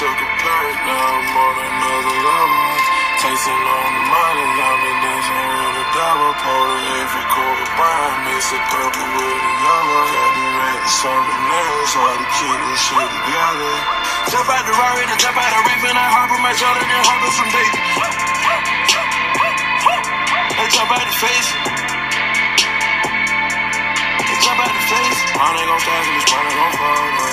took a plate, now I'm on another level. Tasting on the money, I'm in this real to double. Pour every quarter wine, mix a purple with a yellow. Got me ready to serve the nails, hard to keep this shit together. Jump out the Rari, then jump out the rape, and I harbor my Jordan, then harbor some baby. They jump out the face. They jump out the face. Mine ain't gon' stop, and this mine ain't gon' fall, man.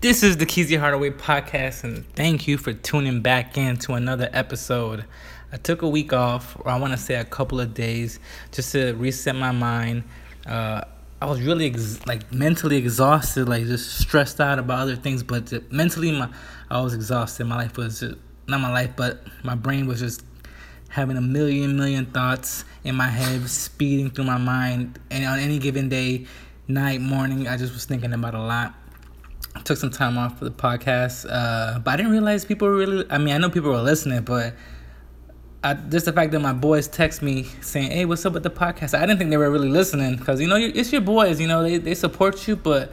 This is the Keezy Hardaway podcast, and thank you for tuning back in to another episode. I took a week off, or I want to say a couple of days, just to reset my mind. I was really mentally exhausted, just stressed out about other things, but mentally I was exhausted. My life was just, not my life, but my brain was just having a million thoughts in my head, speeding through my mind, and on any given day, night, morning, I just was thinking about a lot. I took some time off for the podcast, but I didn't realize people really... I mean, I know people were listening, but just the fact that my boys text me saying, hey, what's up with the podcast? I didn't think they were really listening because, it's your boys. They support you, but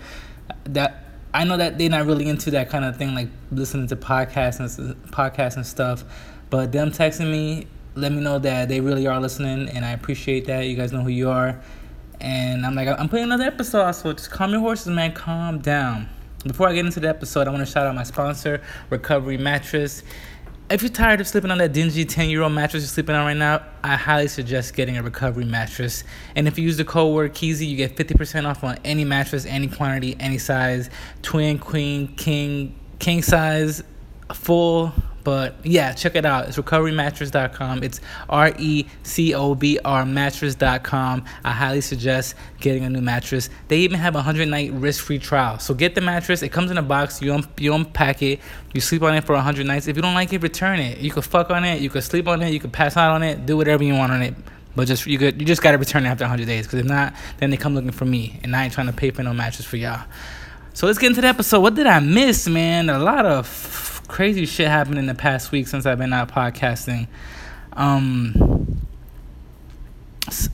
that I know that they're not really into that kind of thing, like listening to podcasts and stuff. But them texting me, let me know that they really are listening, and I appreciate that. You guys know who you are. And I'm like, I'm putting another episode out, so just calm your horses, man. Calm down. Before I get into the episode, I want to shout out my sponsor, Recovery Mattress. If you're tired of sleeping on that dingy 10-year-old mattress you're sleeping on right now, I highly suggest getting a Recovery Mattress. And if you use the code word Keezy, you get 50% off on any mattress, any quantity, any size. Twin, queen, king size, full. But yeah, check it out. It's recoverymattress.com. It's RECOBR mattress.com. I highly suggest getting a new mattress. They even have a 100-night risk-free trial. So get the mattress. It comes in a box. You unpack it. You sleep on it for 100 nights. If you don't like it, return it. You could fuck on it. You could sleep on it. You could pass out on it. Do whatever you want on it. But you just got to return it after 100 days. Because if not, then they come looking for me. And I ain't trying to pay for no mattress for y'all. So let's get into the episode. What did I miss, man? A lot of crazy shit happened in the past week since I've been out podcasting.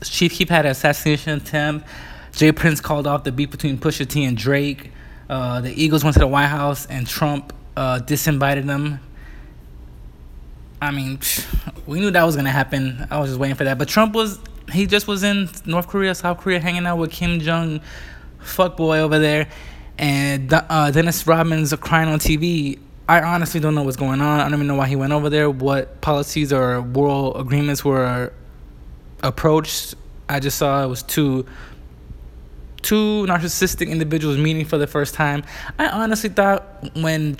Chief Keef had an assassination attempt. Jay Prince called off the beef between Pusha T and Drake. The Eagles went to the White House and Trump disinvited them. I mean, we knew that was going to happen. I was just waiting for that. But Trump was in North Korea, South Korea, hanging out with Kim Jong, fuckboy over there. And Dennis Rodman's crying on TV. I honestly don't know what's going on. I don't even know why he went over there, what policies or world agreements were approached. I just saw it was two narcissistic individuals meeting for the first time. I honestly thought when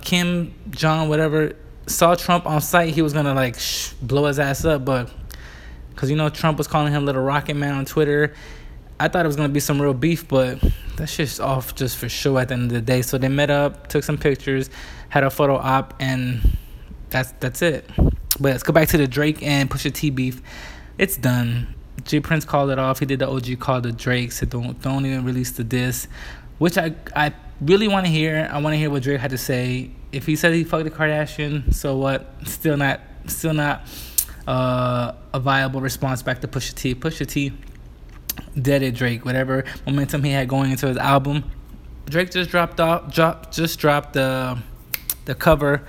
Kim Jong, whatever, saw Trump on site, he was going to blow his ass up. But because, Trump was calling him Little Rocket Man on Twitter, I thought it was going to be some real beef, but that shit's off just for show at the end of the day. So they met up, took some pictures, had a photo op, and that's it. But let's go back to the Drake and Pusha T beef. It's done. Jay Prince called it off. He did the OG call to Drake, said don't even release the diss, which I really want to hear. I want to hear what Drake had to say. If he said he fucked the Kardashian, so what? Still not a viable response back to Pusha T. Pusha T deaded Drake. Whatever momentum he had going into his album, Drake just dropped the cover,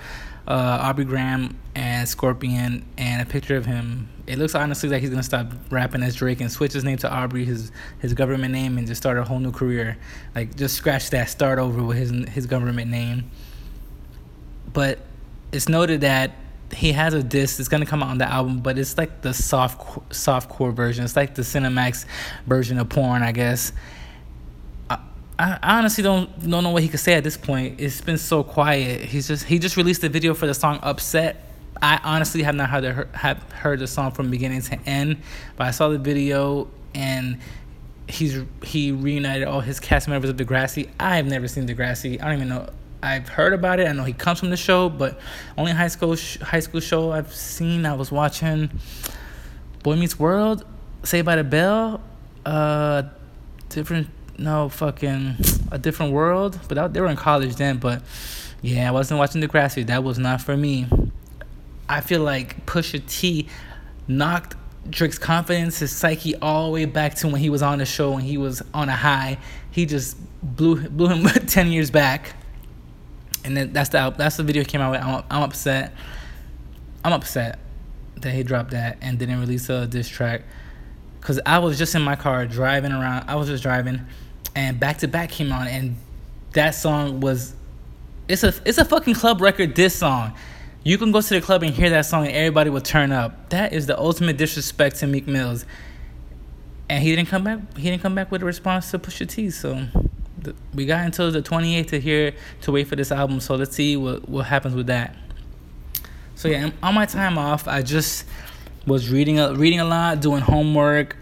Aubrey Graham and Scorpion, and a picture of him. It looks honestly like he's gonna stop rapping as Drake and switch his name to Aubrey, his government name, and just start a whole new career. Just scratch that, start over with his government name. But it's noted that he has a diss. It's gonna come out on the album, but it's like the softcore version. It's like the Cinemax version of porn, I guess. I honestly don't know what he could say at this point. It's been so quiet. He just released the video for the song Upset. I honestly have not heard the song from beginning to end, but I saw the video and he reunited all his cast members of Degrassi. I've never seen Degrassi. I don't even know. I've heard about it. I know he comes from the show, but only high school show I've seen. I was watching Boy Meets World, Saved by the Bell, A Different World. But they were in college then. But yeah, I wasn't watching Degrassi. That was not for me. I feel like Pusha T knocked Drake's confidence, his psyche, all the way back to when he was on the show, when he was on a high. He just blew him 10 years back. And then that's the video came out with. I'm upset. I'm upset that he dropped that and didn't release a diss track. Because I was just in my car driving around. I was just driving. And Back to Back came on. And that song was... It's a fucking club record diss song. You can go to the club and hear that song and everybody will turn up. That is the ultimate disrespect to Meek Mill's. And he didn't come back. He didn't come back with a response to Pusha T. So we got until the 28th to wait for this album. So let's see what happens with that. So yeah, on my time off, I just was reading a lot, doing homework,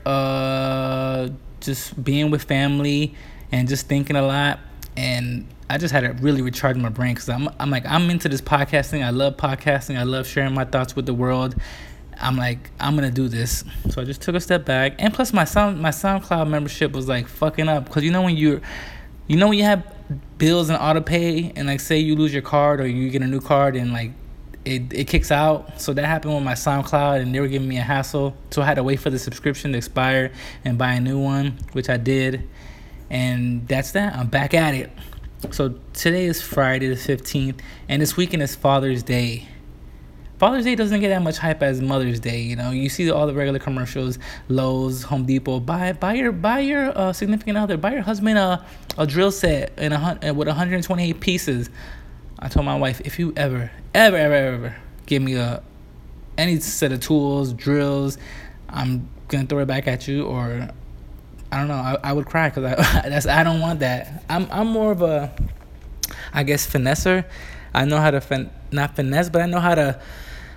just being with family, and just thinking a lot. And I just had to really recharge my brain because I'm into this podcasting. I love podcasting. I love sharing my thoughts with the world. I'm like, I'm gonna do this. So I just took a step back. And plus, my SoundCloud membership was like fucking up because you know when you have bills and auto pay, and like say you lose your card or you get a new card and like it kicks out. So that happened with my SoundCloud, and they were giving me a hassle. So I had to wait for the subscription to expire and buy a new one, which I did. And that's that. I'm back at it. So today is Friday the 15th, and this weekend is Father's Day. Father's Day doesn't get that much hype as Mother's Day. You know, you see all the regular commercials, Lowe's, Home Depot. Buy your significant other, buy your husband a drill set with 128 pieces. I told my wife, if you ever give me any set of tools, drills, I'm gonna throw it back at you, or I don't know. I would cry because I don't want that. I'm more of a, I guess, finesser. I know how to not finesse, but I know how to.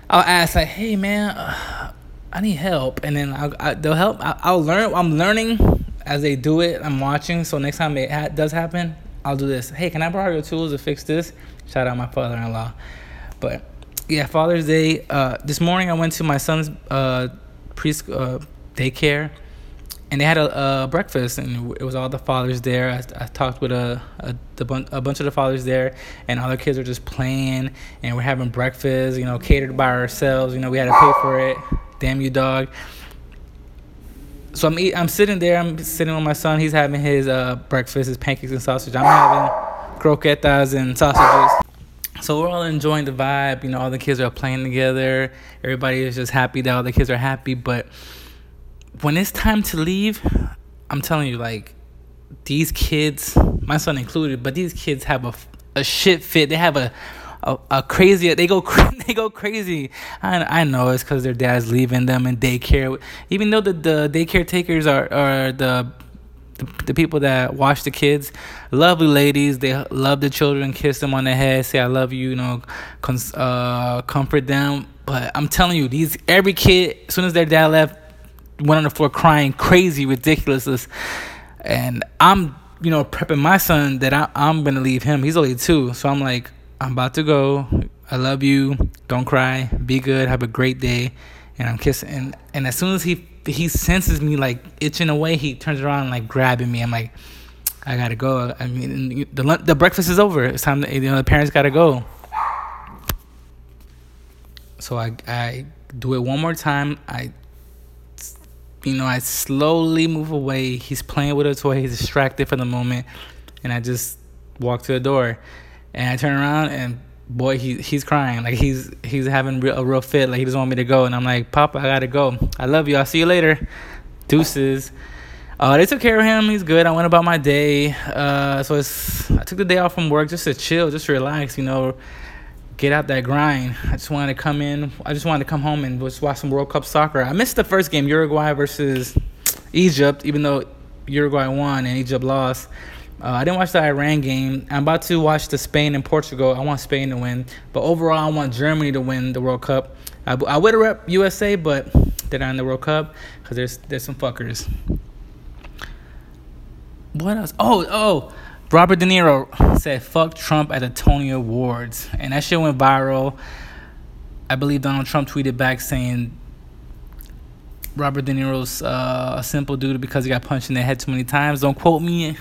I'll ask like, hey man, I need help, and then they'll help. I'll learn. I'm learning as they do it. I'm watching. So next time it does happen, I'll do this. Hey, can I borrow your tools to fix this? Shout out my father-in-law. But yeah, Father's Day. This morning I went to my son's preschool daycare. And they had a breakfast, and it was all the fathers there. I talked with a bunch of the fathers there, and all their kids were just playing, and we're having breakfast, you know, catered by ourselves. You know, we had to pay for it. Damn you, dog. So I'm sitting there. I'm sitting with my son. He's having his breakfast, his pancakes and sausage. I'm having croquetas and sausages. So we're all enjoying the vibe. You know, all the kids are playing together. Everybody is just happy that all the kids are happy, but... when it's time to leave, I'm telling you, like, these kids, my son included, but these kids have a shit fit. They have a crazy, they go crazy. I know it's because their dad's leaving them in daycare. Even though the daycare takers are the people that watch the kids, lovely ladies, they love the children, kiss them on the head, say I love you, you know, comfort them. But I'm telling you, every kid, as soon as their dad left, went on the floor crying, crazy, ridiculousness. And I'm, you know, prepping my son that I'm going to leave him. He's only 2. So I'm like, I'm about to go. I love you. Don't cry. Be good. Have a great day. And I'm kissing. And as soon as he senses me, like, itching away, he turns around and, like, grabbing me. I'm like, I got to go. I mean, the breakfast is over. It's time to, you know, the parents got to go. So I do it one more time. You know, I slowly move away. He's playing with a toy. He's distracted for the moment. And I just walk to the door. And I turn around, and boy, he's crying. Like, he's having a real fit. Like, he doesn't want me to go. And I'm like, Papa, I got to go. I love you. I'll see you later. Deuces. They took care of him. He's good. I went about my day. I took the day off from work just to chill, just to relax, you know, get out that grind. I just wanted to come home and just watch some World Cup soccer. I missed the first game, Uruguay versus Egypt, even though Uruguay won and Egypt lost. I didn't watch the Iran game. I'm about to watch the Spain and Portugal. I want Spain to win. But overall, I want Germany to win the World Cup. I would have rep USA, but they're not in the World Cup because there's some fuckers. What else? Oh. Robert De Niro said, fuck Trump at the Tony Awards. And that shit went viral. I believe Donald Trump tweeted back saying Robert De Niro's a simple dude because he got punched in the head too many times. Don't quote me.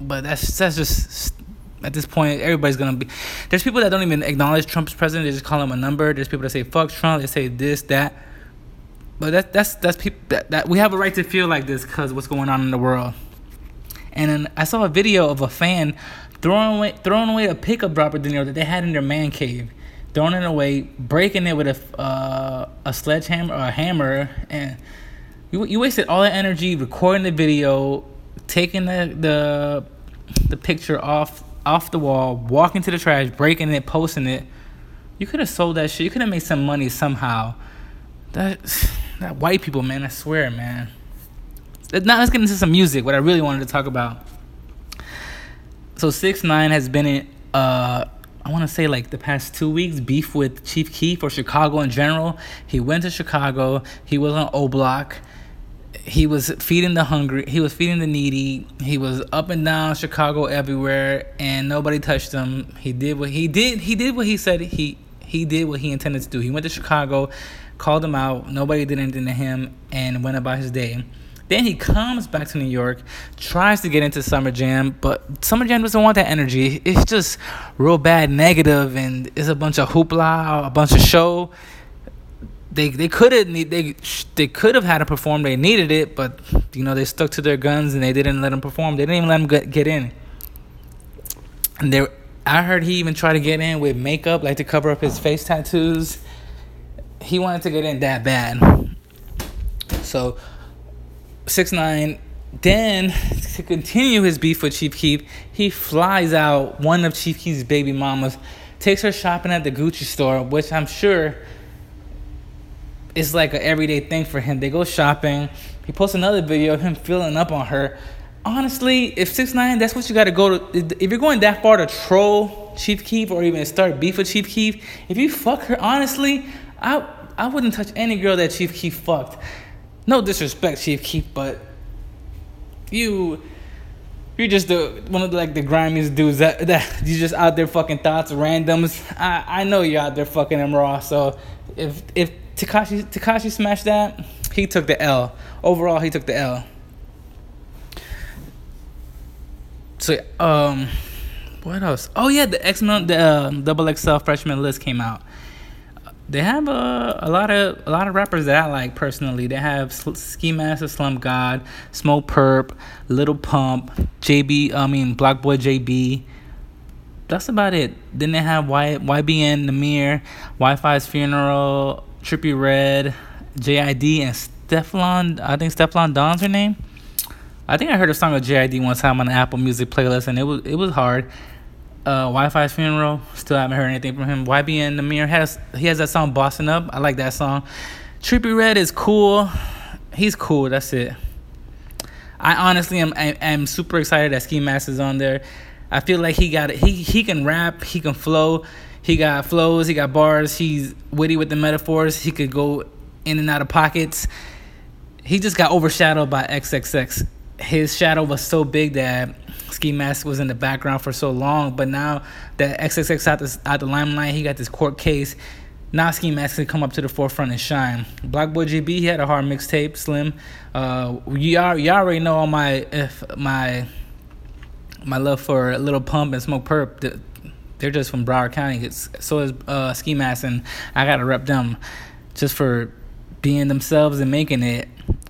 But that's just, at this point, everybody's going to be. There's people that don't even acknowledge Trump's president. They just call him a number. There's people that say, fuck Trump. They say this, that. But that's people that we have a right to feel like this because what's going on in the world. And then I saw a video of a fan throwing away a pickup Robert De Niro that they had in their man cave, throwing it away, breaking it with a sledgehammer or a hammer, and you wasted all that energy recording the video, taking the picture off the wall, walking to the trash, breaking it, posting it. You could have sold that shit. You could have made some money somehow. That white people, man, I swear, man. Now let's get into some music, what I really wanted to talk about. So 6ix9ine has been in, I want to say like the past 2 weeks, beef with Chief Keef or Chicago in general. He went to Chicago. He was on O Block. He was feeding the hungry. He was feeding the needy. He was up and down Chicago everywhere, and nobody touched him. He did what he did. He did what he said he did what he intended to do. He went to Chicago, called him out. Nobody did anything to him, and went about his day. Then he comes back to New York, tries to get into Summer Jam, but Summer Jam doesn't want that energy. It's just real bad, negative, and it's a bunch of hoopla, a bunch of show. They could have had to perform. They needed it, but you know they stuck to their guns and they didn't let him perform. They didn't even let him get in. And there, I heard he even tried to get in with makeup, like to cover up his face tattoos. He wanted to get in that bad. So 6ix9ine, then to continue his beef with Chief Keef, he flies out one of Chief Keef's baby mamas, takes her shopping at the Gucci store, which I'm sure is like an everyday thing for him. They go shopping. He posts another video of him feeling up on her. Honestly, if 6ix9ine, that's what you got to go to. If you're going that far to troll Chief Keef or even start beef with Chief Keef, if you fuck her, honestly, I wouldn't touch any girl that Chief Keef fucked. No disrespect, Chief Keef, but you're just one of the grimiest dudes that you just out there fucking thoughts, randoms. I know you're out there fucking them raw. So if Tekashi smashed that, he took the L. Overall, he took the L. So what else? Oh yeah, the X-Men, the XXL freshman list came out. They have a lot of rappers that I like personally. They have Ski Mask, the Slump God, Smoke Perp, Little Pump, Block Boy JB. That's about it. Then they have YBN, Namir, Wi-Fi's Funeral, Trippie Redd, JID, and Steflon. I think Steflon Don's her name. I think I heard a song of JID one time on the Apple Music playlist, and it was hard. Wi-Fi's Funeral, still haven't heard anything from him. YBN Namir, he has that song Bossing Up. I like that song. Trippie Redd is cool. He's cool, that's it. I honestly am super excited that Ski Mask is on there. I feel like he got it. He can rap, he can flow, he got flows, he got bars, he's witty with the metaphors, he could go in and out of pockets. He just got overshadowed by XXX. His shadow was so big that Ski Mask was in the background for so long, but now that XXX out the limelight, he got this court case. Now Ski Mask can come up to the forefront and shine. Black Boy GB, he had a hard mixtape, Slim. You already know all my love for Little Pump and Smoke Perp. They're just from Broward County. So is Ski Mask, and I gotta rep them just for being themselves and making it.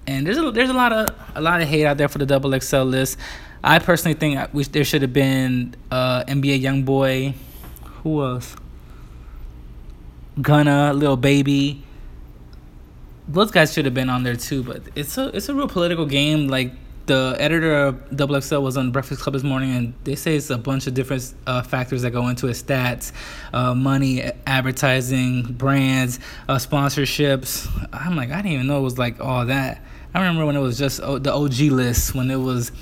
And there's a lot of hate out there for the XXL list. I personally think I wish there should have been NBA YoungBoy, who else? Gunna, Lil Baby. Those guys should have been on there too, but it's a real political game. Like the editor of XXL was on Breakfast Club this morning, and they say it's a bunch of different factors that go into it: stats, money, advertising, brands, sponsorships. I'm like, I didn't even know it was like all that. I remember when it was just the OG list, when it was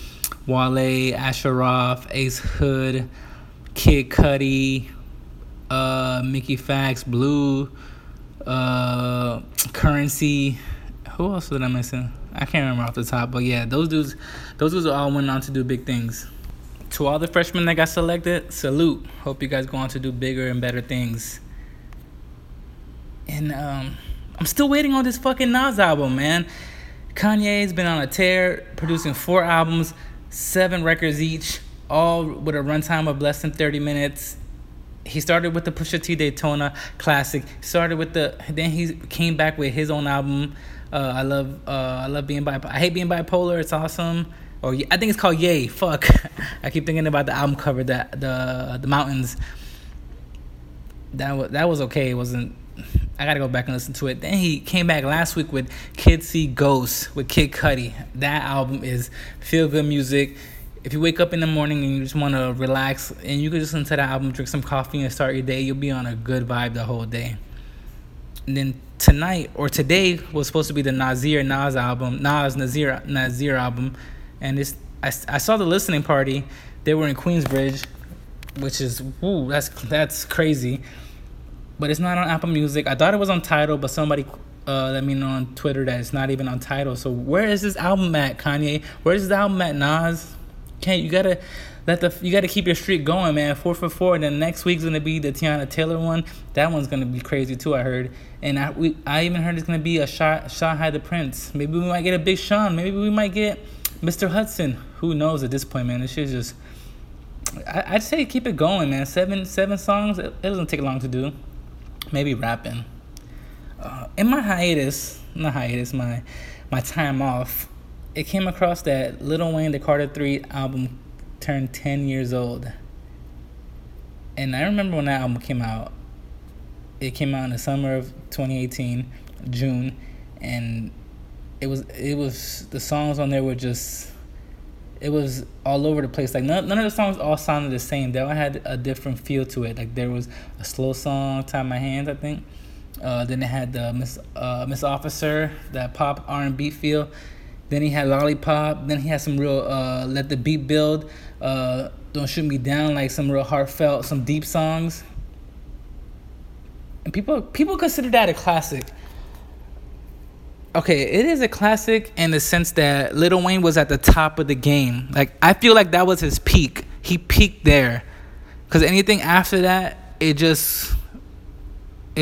Wale, Asher Roth, Ace Hood, Kid Cudi, Mickey Fax, Blue, Currency. Who else did I mention? I can't remember off the top, but yeah, those dudes all went on to do big things. To all the freshmen that got selected, salute. Hope you guys go on to do bigger and better things. And I'm still waiting on this fucking Nas album, man. Kanye's been on a tear, producing 4 albums, 7 records each, all with a runtime of less than 30 minutes. He started with the Pusha T Daytona Classic. Then he came back with his own album, I love being bipolar. I hate being bipolar. It's awesome. Or I think it's called Yay. Fuck. I keep thinking about the album cover, that the mountains. That was okay. It wasn't. I gotta go back and listen to it. Then he came back last week with Kids See Ghosts with Kid Cudi. That album is feel good music. If you wake up in the morning and you just want to relax, and you can just listen to that album, drink some coffee, and start your day, you'll be on a good vibe the whole day. And then tonight, or today, was supposed to be the Nas Nazir album. And I saw the listening party. They were in Queensbridge, which is, ooh, that's crazy. But it's not on Apple Music. I thought it was on Tidal, but somebody let me know on Twitter that it's not even on Tidal. So where is this album at, Kanye? Where is this album at, Nas? You gotta keep your streak going, man. 4 for 4. And then next week's gonna be the Tiana Taylor one. That one's gonna be crazy too, I heard. And I even heard it's gonna be a Shanghai the Prince. Maybe we might get a Big Sean. Maybe we might get Mr. Hudson. Who knows at this point, man? This shit's just. I'd say keep it going, man. Seven songs. It doesn't take long to do. Maybe rapping. In my hiatus, my time off. It came across that Lil Wayne, the Carter III album, turned 10 years old. And I remember when that album came out. It came out in the summer of 2018, June, and it was the songs on there were just, it was all over the place. Like none of the songs all sounded the same. They all had a different feel to it. Like there was a slow song, "Tie My Hands," I think. Then it had the Miss Officer, that pop R&B feel. Then he had Lollipop. Then he had some real Let the Beat Build. Don't Shoot Me Down. Like some real heartfelt, some deep songs. And people consider that a classic. Okay, it is a classic in the sense that Lil Wayne was at the top of the game. Like I feel like that was his peak. He peaked there. Because anything after that, it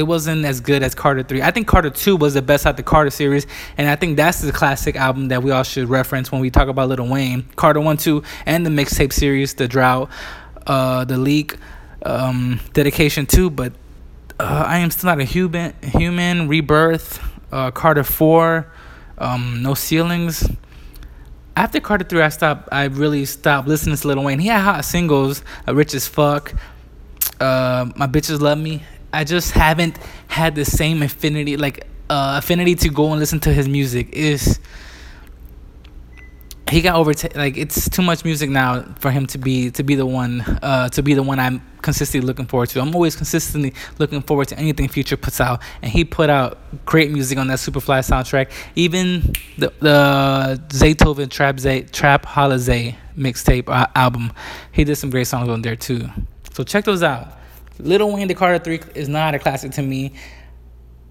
wasn't as good as Carter 3. I think Carter 2 was the best out of the Carter series, and I think that's the classic album that we all should reference when we talk about Lil Wayne. Carter 1, 2, and the mixtape series, The Drought, The Leak, Dedication 2, but I Am Still Not a Human, Rebirth, Carter 4, No Ceilings. After Carter 3, I really stopped listening to Lil Wayne. He had hot singles, Rich as Fuck, My Bitches Love Me. I just haven't had the same affinity to go and listen to his music. He got overtaken. Like it's too much music now for him to be the one I'm consistently looking forward to. I'm always consistently looking forward to anything Future puts out, and he put out great music on that Superfly soundtrack. Even the Zaytoven Trap Holiday mixtape album, he did some great songs on there too. So check those out. Lil Wayne, the Carter III is not a classic to me.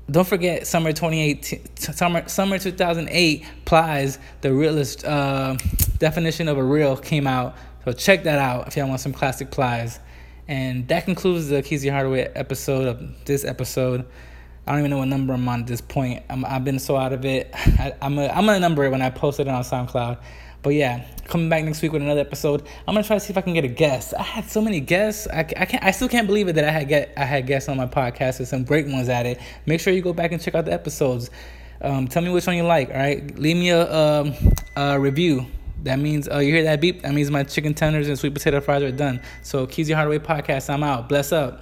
Don't forget summer 2008, Plies, the realest definition of a real came out. So check that out if y'all want some classic Plies. And that concludes the Keezy Hardaway episode of this episode. I don't even know what number I'm on at this point. I've been so out of it. I'm going to number it when I post it on SoundCloud. But yeah, coming back next week with another episode. I'm gonna try to see if I can get a guest. I had so many guests. I still can't believe it that I had guests on my podcast and some great ones at it. Make sure you go back and check out the episodes. Tell me which one you like. All right, leave me a review. That means you hear that beep. That means my chicken tenders and sweet potato fries are done. So Keezy Hardaway podcast. I'm out. Bless up.